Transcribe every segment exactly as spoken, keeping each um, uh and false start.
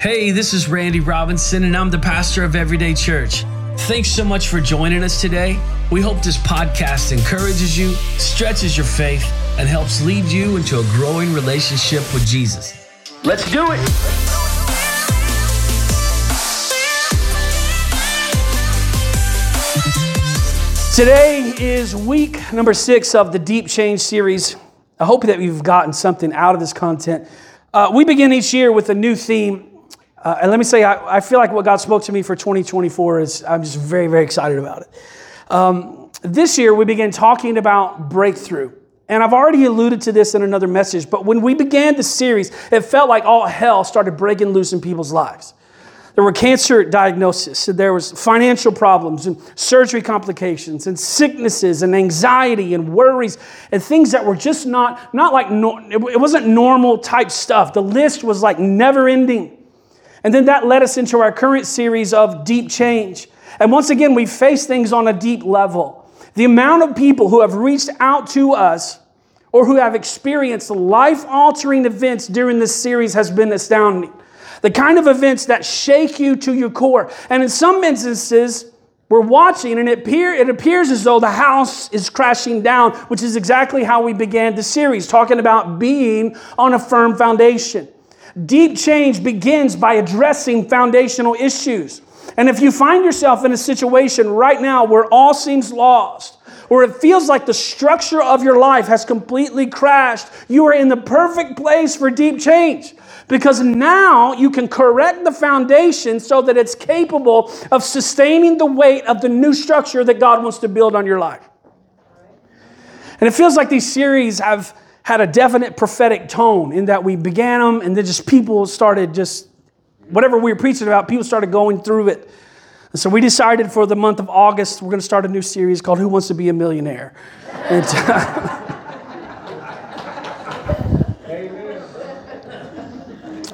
Hey, this is Randy Robinson, and I'm the pastor of Everyday Church. Thanks so much for joining us today. We hope this podcast encourages you, stretches your faith, and helps lead you into a growing relationship with Jesus. Let's do it! Today is week number six of the Deep Change series. I hope that you've gotten something out of this content. Uh, we begin each year with a new theme. Uh, and let me say, I, I feel like what God spoke to me for twenty twenty-four is, I'm just very, very excited about it. Um, this year, we began talking about breakthrough. And I've already alluded to this in another message, but when we began the series, it felt like all hell started breaking loose in people's lives. There were cancer diagnoses, and there was financial problems, and surgery complications, and sicknesses, and anxiety, and worries, and things that were just not, not like, no, it wasn't normal type stuff. The list was like never ending. And then that led us into our current series of Deep Change. And once again, we face things on a deep level. The amount of people who have reached out to us or who have experienced life-altering events during this series has been astounding. The kind of events that shake you to your core. And in some instances, we're watching and it, appear, it appears as though the house is crashing down, which is exactly how we began the series, talking about being on a firm foundation. Deep change begins by addressing foundational issues. And if you find yourself in a situation right now where all seems lost, where it feels like the structure of your life has completely crashed, you are in the perfect place for deep change. Because now you can correct the foundation so that it's capable of sustaining the weight of the new structure that God wants to build on your life. And it feels like these series have had a definite prophetic tone in that we began them and then just people started just, whatever we were preaching about, people started going through it. And so we decided for the month of August, we're going to start a new series called Who Wants to Be a Millionaire? And,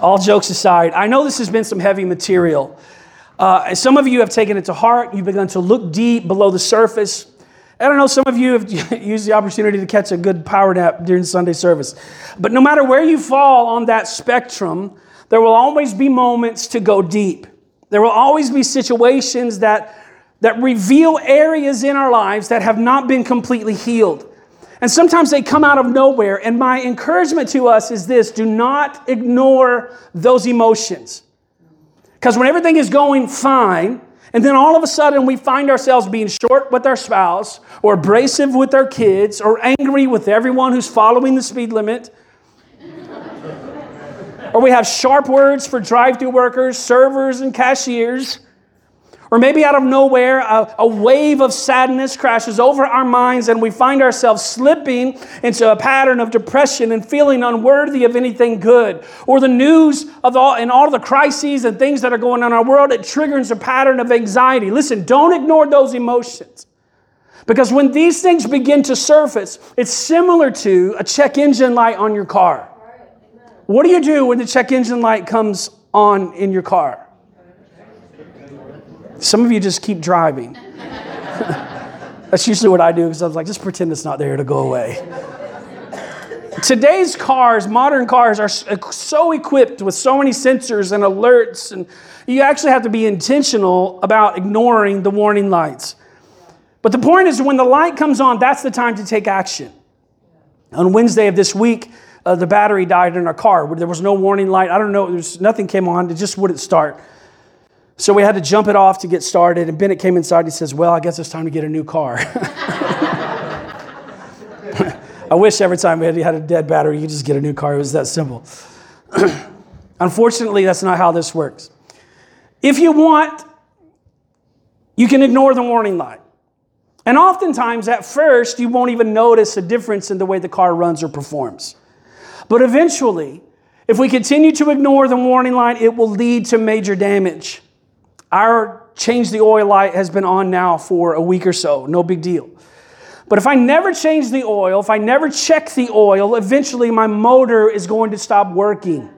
all jokes aside, I know this has been some heavy material. Uh, some of you have taken it to heart. You've begun to look deep below the surface. I don't know, some of you have used the opportunity to catch a good power nap during Sunday service. But no matter where you fall on that spectrum, there will always be moments to go deep. There will always be situations that, that reveal areas in our lives that have not been completely healed. And sometimes they come out of nowhere. And my encouragement to us is this: do not ignore those emotions. Because when everything is going fine, and then all of a sudden we find ourselves being short with our spouse or abrasive with our kids or angry with everyone who's following the speed limit. Or we have sharp words for drive-thru workers, servers, and cashiers. Or maybe out of nowhere, a, a wave of sadness crashes over our minds and we find ourselves slipping into a pattern of depression and feeling unworthy of anything good. Or the news of all and all the crises and things that are going on in our world, it triggers a pattern of anxiety. Listen, don't ignore those emotions. Because when these things begin to surface, it's similar to a check engine light on your car. What do you do when the check engine light comes on in your car? Some of you just keep driving. That's usually what I do because I was like, just pretend it's not there, to go away. Today's cars, modern cars, are so equipped with so many sensors and alerts, and you actually have to be intentional about ignoring the warning lights. But the point is, when the light comes on, that's the time to take action. On Wednesday of this week, uh, the battery died in our car. There was no warning light. I don't know. There's nothing came on. It just wouldn't start. So we had to jump it off to get started. And Bennett came inside and he says, well, I guess it's time to get a new car. I wish every time we had a dead battery, you just get a new car. It was that simple. Unfortunately, that's not how this works. If you want, you can ignore the warning light. And oftentimes at first, you won't even notice a difference in the way the car runs or performs. But eventually, if we continue to ignore the warning light, it will lead to major damage. Our change the oil light has been on now for a week or so. No big deal. But if I never change the oil, if I never check the oil, eventually my motor is going to stop working.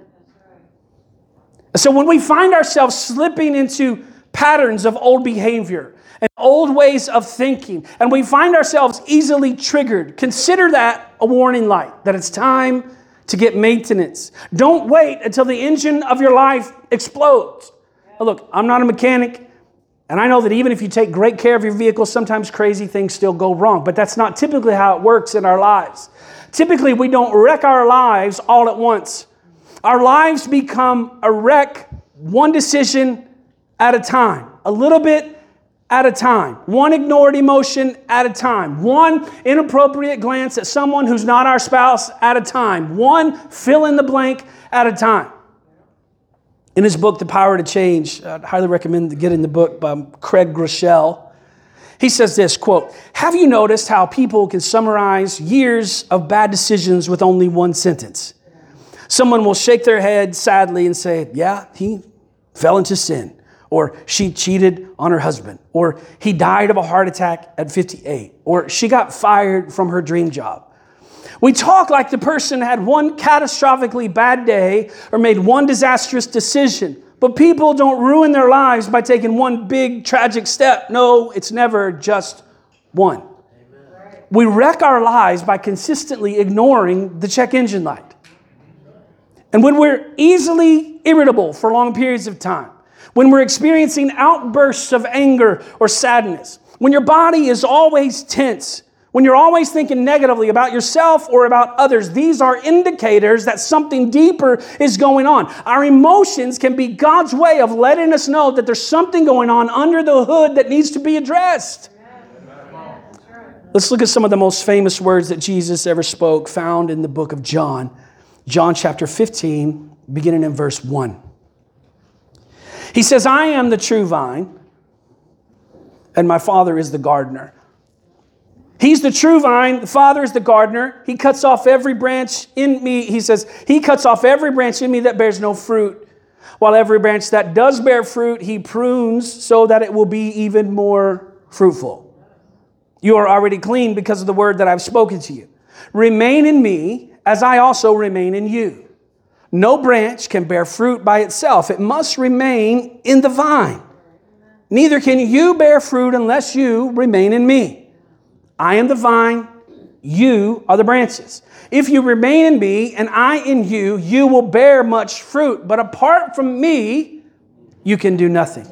So when we find ourselves slipping into patterns of old behavior and old ways of thinking, and we find ourselves easily triggered, consider that a warning light, that it's time to get maintenance. Don't wait until the engine of your life explodes. Now look, I'm not a mechanic. And I know that even if you take great care of your vehicle, sometimes crazy things still go wrong. But that's not typically how it works in our lives. Typically, we don't wreck our lives all at once. Our lives become a wreck one decision at a time, a little bit at a time, one ignored emotion at a time, one inappropriate glance at someone who's not our spouse at a time, one fill in the blank at a time. In his book, The Power to Change, I'd highly recommend getting the book by Craig Groeschel. He says this, quote, "Have you noticed how people can summarize years of bad decisions with only one sentence? Someone will shake their head sadly and say, yeah, he fell into sin, or she cheated on her husband, or he died of a heart attack at fifty-eight, or she got fired from her dream job. We talk like the person had one catastrophically bad day or made one disastrous decision, but people don't ruin their lives by taking one big tragic step. No, it's never just one." Amen. We wreck our lives by consistently ignoring the check engine light. And when we're easily irritable for long periods of time, when we're experiencing outbursts of anger or sadness, when your body is always tense, when you're always thinking negatively about yourself or about others, these are indicators that something deeper is going on. Our emotions can be God's way of letting us know that there's something going on under the hood that needs to be addressed. Let's look at some of the most famous words that Jesus ever spoke, found in the book of John. John chapter fifteen, beginning in verse one. He says, "I am the true vine, and my Father is the gardener. He's the true vine. The Father is the gardener. He cuts off every branch in me." He says, "He cuts off every branch in me that bears no fruit, while every branch that does bear fruit, he prunes so that it will be even more fruitful. You are already clean because of the word that I've spoken to you. Remain in me as I also remain in you. No branch can bear fruit by itself. It must remain in the vine. Neither can you bear fruit unless you remain in me. I am the vine, you are the branches. If you remain in me and I in you, you will bear much fruit. But apart from me, you can do nothing."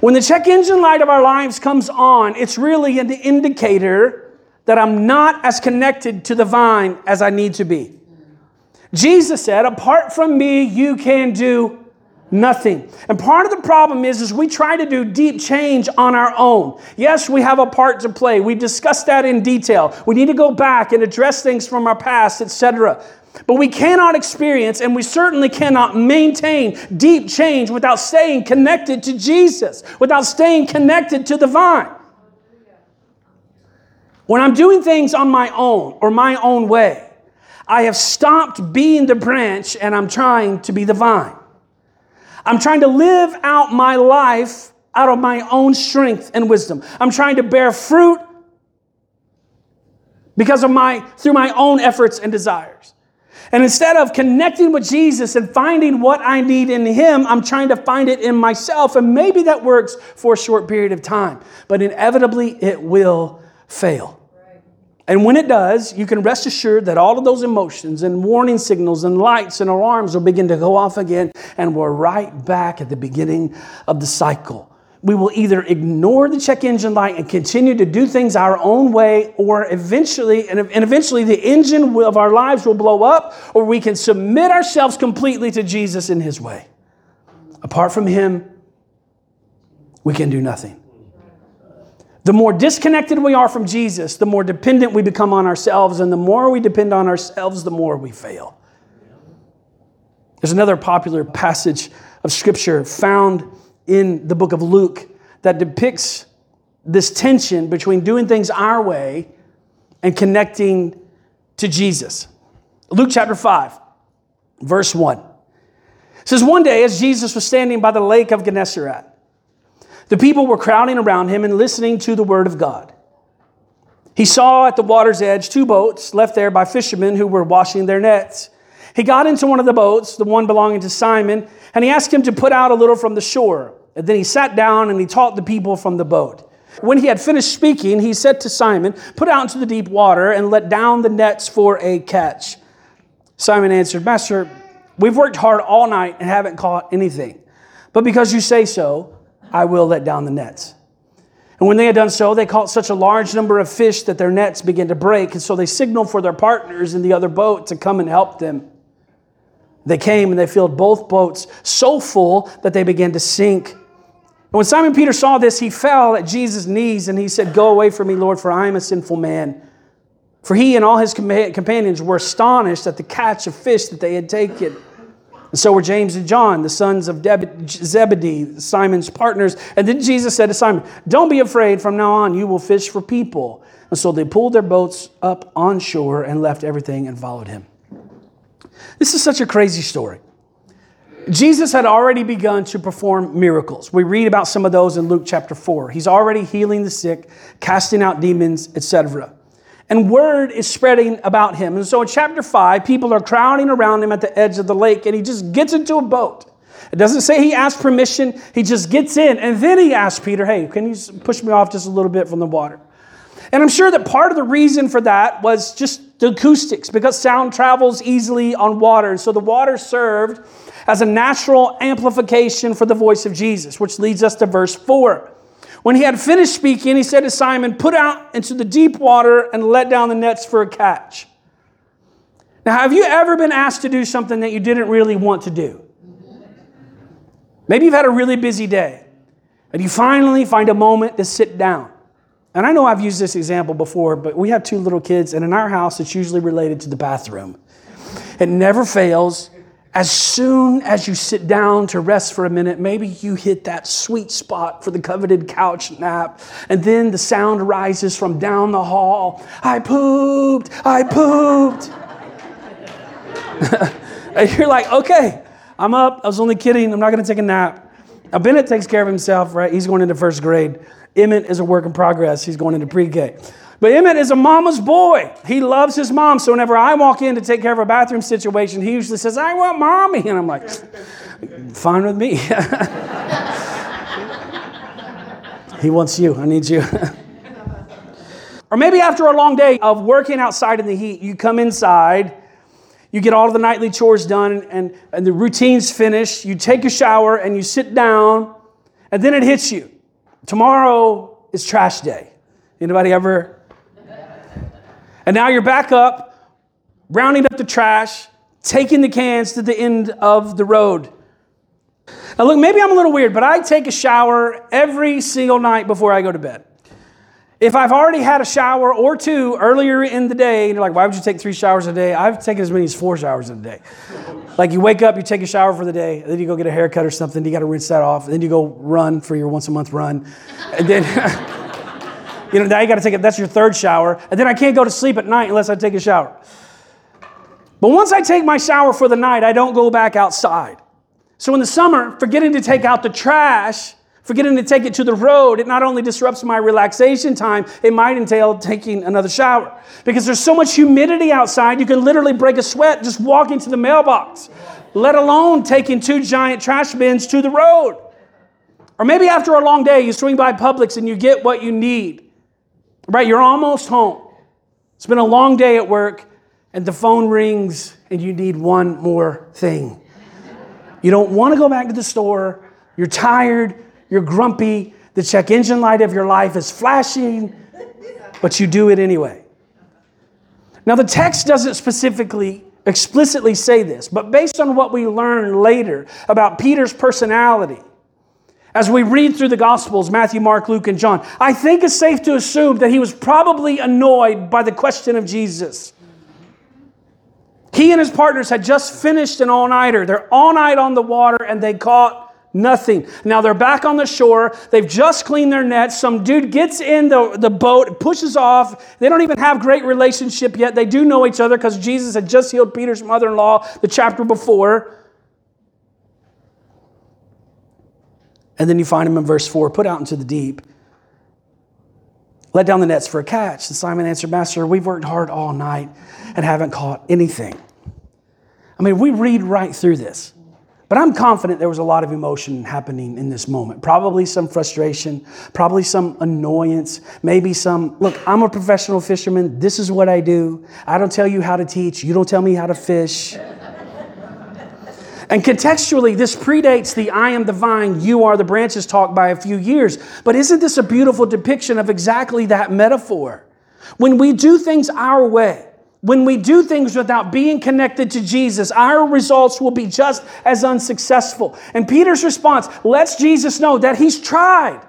When the check engine light of our lives comes on, it's really an indicator that I'm not as connected to the vine as I need to be. Jesus said, "Apart from me, you can do nothing." And part of the problem is, is we try to do deep change on our own. Yes, we have a part to play. We discussed that in detail. We need to go back and address things from our past, et cetera. But we cannot experience, and we certainly cannot maintain deep change without staying connected to Jesus, without staying connected to the vine. When I'm doing things on my own or my own way, I have stopped being the branch and I'm trying to be the vine. I'm trying to live out my life out of my own strength and wisdom. I'm trying to bear fruit because of my through my own efforts and desires. And instead of connecting with Jesus and finding what I need in him, I'm trying to find it in myself. And maybe that works for a short period of time, but inevitably it will fail. And when it does, you can rest assured that all of those emotions and warning signals and lights and alarms will begin to go off again, and we're right back at the beginning of the cycle. We will either ignore the check engine light and continue to do things our own way, or eventually, and eventually the engine of our lives will blow up, or we can submit ourselves completely to Jesus in his way. Apart from him, we can do nothing. The more disconnected we are from Jesus, the more dependent we become on ourselves, and the more we depend on ourselves, the more we fail. There's another popular passage of scripture found in the book of Luke that depicts this tension between doing things our way and connecting to Jesus. Luke chapter five, verse one. It says, "One day as Jesus was standing by the lake of Gennesaret, the people were crowding around him and listening to the word of God. He saw at the water's edge two boats left there by fishermen who were washing their nets. He got into one of the boats, the one belonging to Simon, and he asked him to put out a little from the shore. And then he sat down and he taught the people from the boat. When he had finished speaking, he said to Simon, 'Put out into the deep water and let down the nets for a catch.' Simon answered, Master, we've worked hard all night and haven't caught anything. But because you say so, I will let down the nets. And when they had done so, they caught such a large number of fish that their nets began to break. And so they signaled for their partners in the other boat to come and help them. They came and they filled both boats so full that they began to sink. And when Simon Peter saw this, he fell at Jesus' knees and he said, Go away from me, Lord, for I am a sinful man. For he and all his companions were astonished at the catch of fish that they had taken. And so were James and John, the sons of Zebedee, Simon's partners. And then Jesus said to Simon, Don't be afraid. From now on, you will fish for people. And so they pulled their boats up on shore and left everything and followed him. This is such a crazy story. Jesus had already begun to perform miracles. We read about some of those in Luke chapter four. He's already healing the sick, casting out demons, et cetera. And word is spreading about him. And so in chapter five, people are crowding around him at the edge of the lake, and he just gets into a boat. It doesn't say he asked permission. He just gets in. And then he asks Peter, hey, can you push me off just a little bit from the water? And I'm sure that part of the reason for that was just the acoustics, because sound travels easily on water. And so the water served as a natural amplification for the voice of Jesus, which leads us to verse four. When he had finished speaking, he said to Simon, Put out into the deep water and let down the nets for a catch. Now, have you ever been asked to do something that you didn't really want to do? Maybe you've had a really busy day, and you finally find a moment to sit down. And I know I've used this example before, but we have two little kids, and in our house, it's usually related to the bathroom. It never fails. As soon as you sit down to rest for a minute, maybe you hit that sweet spot for the coveted couch nap, and then the sound rises from down the hall. I pooped, I pooped. And you're like, okay, I'm up. I was only kidding. I'm not going to take a nap. Now, Bennett takes care of himself, right? He's going into first grade. Emmett is a work in progress. He's going into pre-K. But Emmett is a mama's boy. He loves his mom. So whenever I walk in to take care of a bathroom situation, he usually says, I want mommy. And I'm like, fine with me. He wants you. I need you. Or maybe after a long day of working outside in the heat, you come inside, you get all of the nightly chores done, and, and the routine's finished. You take a shower, and you sit down, and then it hits you. Tomorrow is trash day. Anybody ever? And now you're back up, rounding up the trash, taking the cans to the end of the road. Now look, maybe I'm a little weird, but I take a shower every single night before I go to bed. If I've already had a shower or two earlier in the day, and you're like, why would you take three showers a day? I've taken as many as four showers in a day. Like you wake up, you take a shower for the day, then you go get a haircut or something, you got to rinse that off, then you go run for your once a month run, and then... You know, now you got to take it. That's your third shower. And then I can't go to sleep at night unless I take a shower. But once I take my shower for the night, I don't go back outside. So in the summer, forgetting to take out the trash, forgetting to take it to the road, it not only disrupts my relaxation time, it might entail taking another shower. Because there's so much humidity outside, you can literally break a sweat just walking to the mailbox, let alone taking two giant trash bins to the road. Or maybe after a long day, you swing by Publix and you get what you need. Right, you're almost home. It's been a long day at work, and the phone rings, and you need one more thing. You don't want to go back to the store. You're tired. You're grumpy. The check engine light of your life is flashing, but you do it anyway. Now, the text doesn't specifically explicitly say this, but based on what we learn later about Peter's personality, as we read through the Gospels, Matthew, Mark, Luke, and John, I think it's safe to assume that he was probably annoyed by the question of Jesus. He and his partners had just finished an all-nighter. They're all night on the water, and they caught nothing. Now they're back on the shore. They've just cleaned their nets. Some dude gets in the, the boat, pushes off. They don't even have great relationship yet. They do know each other because Jesus had just healed Peter's mother-in-law the chapter before. And then you find him in verse four, put out into the deep. Let down the nets for a catch. And Simon answered, Master, we've worked hard all night and haven't caught anything. I mean, we read right through this. But I'm confident there was a lot of emotion happening in this moment. Probably some frustration, probably some annoyance, maybe some, look, I'm a professional fisherman. This is what I do. I don't tell you how to teach. You don't tell me how to fish. And contextually, this predates the I am the vine, you are the branches talk by a few years. But isn't this a beautiful depiction of exactly that metaphor? When we do things our way, when we do things without being connected to Jesus, our results will be just as unsuccessful. And Peter's response lets Jesus know that he's tried,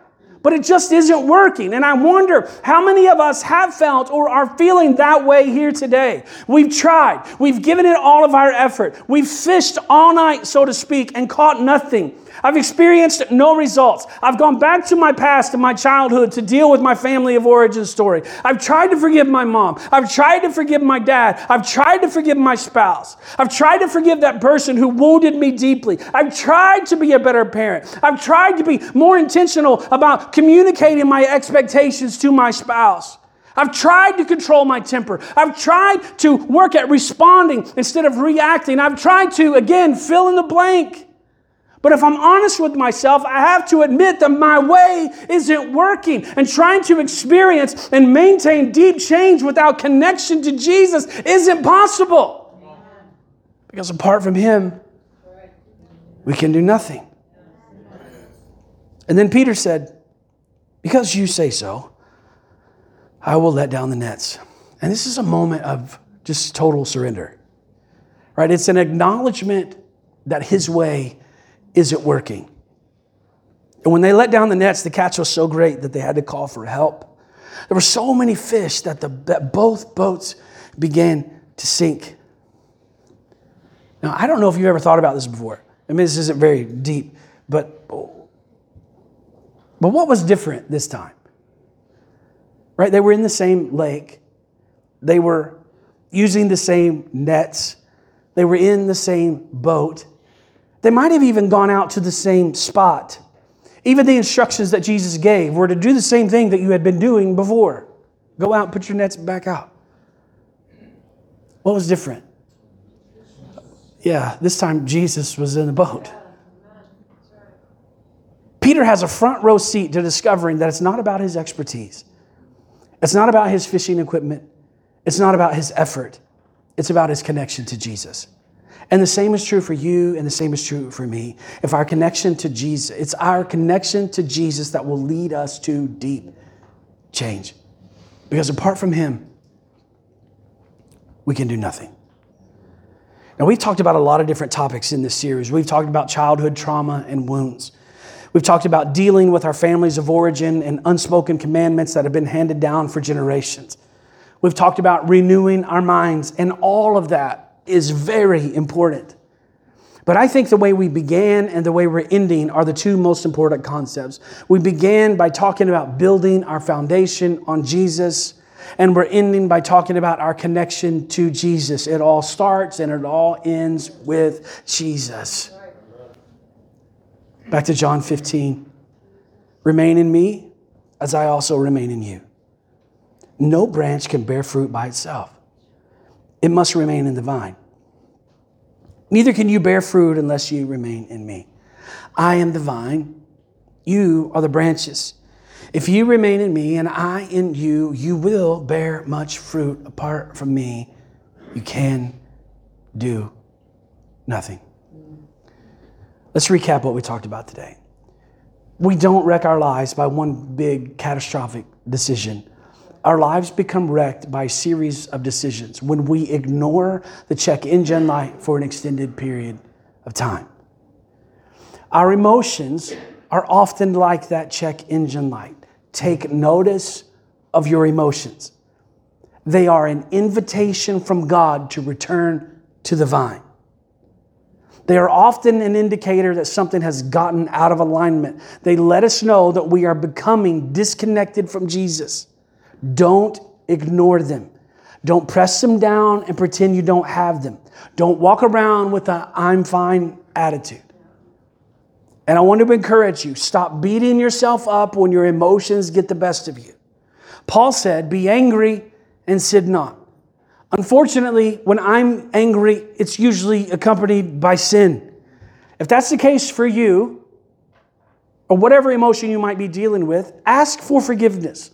but it just isn't working. And I wonder how many of us have felt or are feeling that way here today. We've tried. We've given it all of our effort. We've fished all night, so to speak, and caught nothing. I've experienced no results. I've gone back to my past and my childhood to deal with my family of origin story. I've tried to forgive my mom. I've tried to forgive my dad. I've tried to forgive my spouse. I've tried to forgive that person who wounded me deeply. I've tried to be a better parent. I've tried to be more intentional about communicating my expectations to my spouse. I've tried to control my temper. I've tried to work at responding instead of reacting. I've tried to, again, fill in the blank. But if I'm honest with myself, I have to admit that my way isn't working. And trying to experience and maintain deep change without connection to Jesus isn't possible. Because apart from Him, we can do nothing. And then Peter said, because you say so, I will let down the nets. And this is a moment of just total surrender. Right? It's an acknowledgement that His way is it working? And when they let down the nets, the catch was so great that they had to call for help. There were so many fish that, the, that both boats began to sink. Now, I don't know if you've ever thought about this before. I mean, this isn't very deep, but, but what was different this time? Right? They were in the same lake. They were using the same nets. They were in the same boat. They might have even gone out to the same spot. Even the instructions that Jesus gave were to do the same thing that you had been doing before. Go out and put your nets back out. What was different? Yeah, this time Jesus was in the boat. Peter has a front row seat to discovering that it's not about his expertise. It's not about his fishing equipment. It's not about his effort. It's about his connection to Jesus. And the same is true for you, and the same is true for me. If our connection to Jesus, it's our connection to Jesus that will lead us to deep change. Because apart from Him, we can do nothing. Now, we've talked about a lot of different topics in this series. We've talked about childhood trauma and wounds. We've talked about dealing with our families of origin and unspoken commandments that have been handed down for generations. We've talked about renewing our minds, and all of that is very important. But I think the way we began and the way we're ending are the two most important concepts. We began by talking about building our foundation on Jesus, and we're ending by talking about our connection to Jesus. It all starts and it all ends with Jesus. Back to John fifteen. Remain in me as I also remain in you. No branch can bear fruit by itself. It must remain in the vine. Neither can you bear fruit unless you remain in me. I am the vine. You are the branches. If you remain in me and I in you, you will bear much fruit. Apart from me, you can do nothing. Let's recap what we talked about today. We don't wreck our lives by one big catastrophic decision. Our lives become wrecked by a series of decisions when we ignore the check engine light for an extended period of time. Our emotions are often like that check engine light. Take notice of your emotions. They are an invitation from God to return to the vine. They are often an indicator that something has gotten out of alignment. They let us know that we are becoming disconnected from Jesus. Don't ignore them. Don't press them down and pretend you don't have them. Don't walk around with a I'm fine attitude. And I want to encourage you, stop beating yourself up when your emotions get the best of you. Paul said, be angry and sin not. Unfortunately, when I'm angry, it's usually accompanied by sin. If that's the case for you, or whatever emotion you might be dealing with, ask for forgiveness.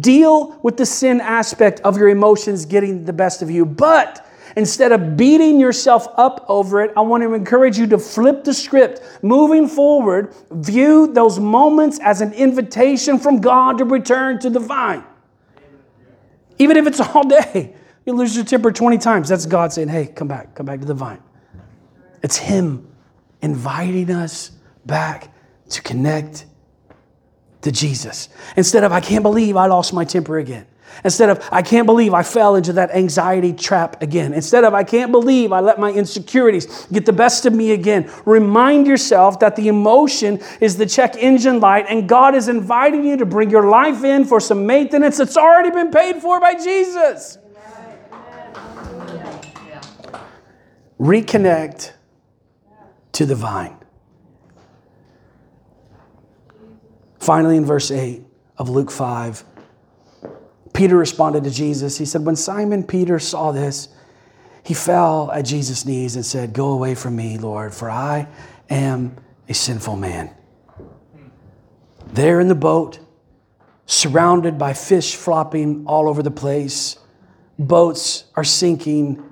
Deal with the sin aspect of your emotions getting the best of you. But instead of beating yourself up over it, I want to encourage you to flip the script. Moving forward, view those moments as an invitation from God to return to the vine. Even if it's all day, you lose your temper twenty times. That's God saying, hey, come back, come back to the vine. It's Him inviting us back to connect to Jesus. Instead of, I can't believe I lost my temper again. Instead of, I can't believe I fell into that anxiety trap again. Instead of, I can't believe I let my insecurities get the best of me again. Remind yourself that the emotion is the check engine light, and God is inviting you to bring your life in for some maintenance that's already been paid for by Jesus. Reconnect to the vine. Finally, in verse eight of Luke five, Peter responded to Jesus. He said, when Simon Peter saw this, he fell at Jesus' knees and said, go away from me, Lord, for I am a sinful man. There in the boat, surrounded by fish flopping all over the place, boats are sinking.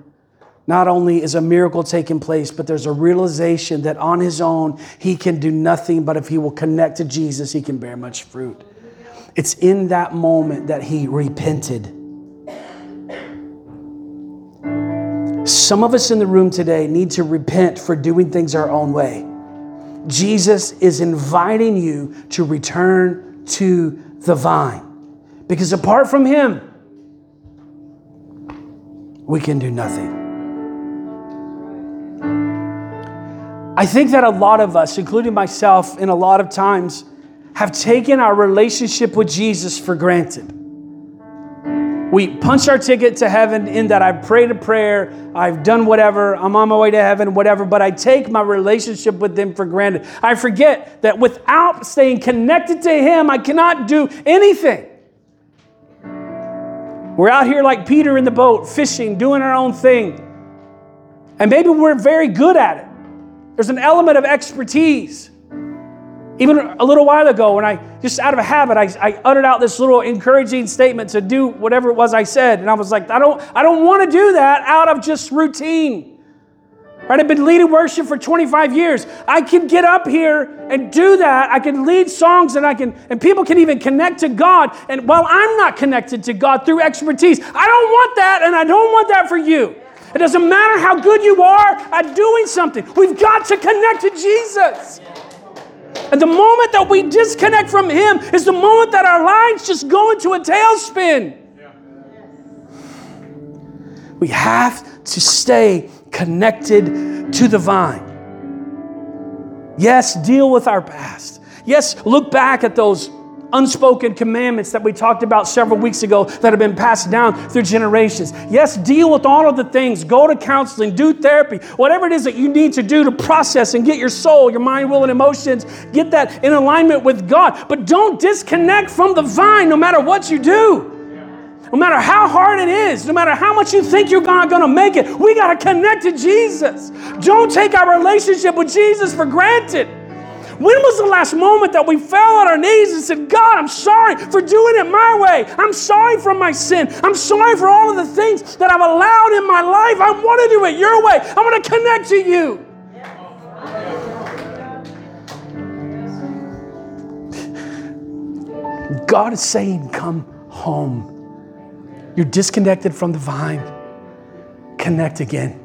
Not only is a miracle taking place, but there's a realization that on his own, he can do nothing, but if he will connect to Jesus, he can bear much fruit. It's in that moment that he repented. Some of us in the room today need to repent for doing things our own way. Jesus is inviting you to return to the vine, because apart from Him, we can do nothing. I think that a lot of us, including myself, in a lot of times, have taken our relationship with Jesus for granted. We punch our ticket to heaven in that I've prayed a prayer, I've done whatever, I'm on my way to heaven, whatever, but I take my relationship with Him for granted. I forget that without staying connected to Him, I cannot do anything. We're out here like Peter in the boat, fishing, doing our own thing. And maybe we're very good at it. There's an element of expertise. Even a little while ago, when I, just out of habit, I, I uttered out this little encouraging statement to do whatever it was I said. And I was like, I don't I don't want to do that out of just routine. Right? I've been leading worship for twenty-five years. I can get up here and do that. I can lead songs, and I can, and people can even connect to God. And while I'm not connected to God through expertise, I don't want that, and I don't want that for you. It doesn't matter how good you are at doing something. We've got to connect to Jesus. And the moment that we disconnect from Him is the moment that our lives just go into a tailspin. Yeah. We have to stay connected to the vine. Yes, deal with our past. Yes, look back at those unspoken commandments that we talked about several weeks ago that have been passed down through generations. Yes, deal with all of the things. Go to counseling, do therapy, whatever it is that you need to do to process and get your soul, your mind, will, and emotions, get that in alignment with God. But don't disconnect from the vine no matter what you do. No matter how hard it is, no matter how much you think you're not going to make it, we got to connect to Jesus. Don't take our relationship with Jesus for granted. When was the last moment that we fell on our knees and said, God, I'm sorry for doing it my way. I'm sorry for my sin. I'm sorry for all of the things that I've allowed in my life. I want to do it your way. I want to connect to you. God is saying, come home. You're disconnected from the vine. Connect again.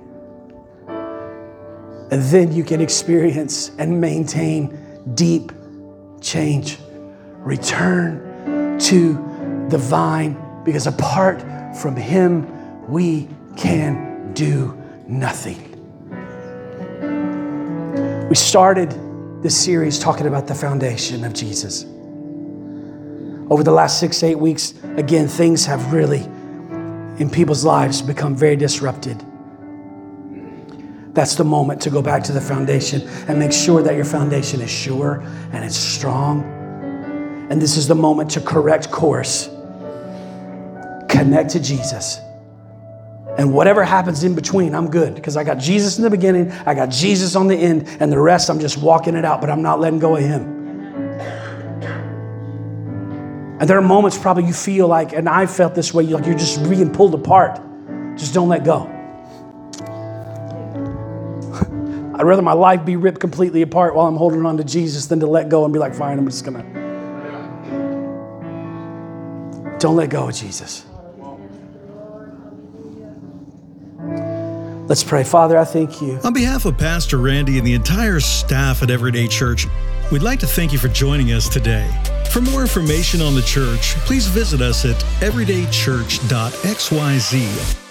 And then you can experience and maintain deep change. Return to the vine, because apart from Him, we can do nothing. We started this series talking about the foundation of Jesus. Over the last six, eight weeks, again, things have really, in people's lives, become very disrupted. That's the moment to go back to the foundation and make sure that your foundation is sure and it's strong. And this is the moment to correct course, connect to Jesus, And whatever happens in between, I'm good, because I got Jesus in the beginning, I got Jesus on the end, and the rest I'm just walking it out, but I'm not letting go of him. And there are moments probably you feel like, and I felt this way, you're like you're just being pulled apart. Just don't let go. I'd rather my life be ripped completely apart while I'm holding on to Jesus than to let go and be like, fine, I'm just gonna. Don't let go of Jesus. Let's pray. Father, I thank you. On behalf of Pastor Randy and the entire staff at Everyday Church, we'd like to thank you for joining us today. For more information on the church, please visit us at everyday church dot x y z.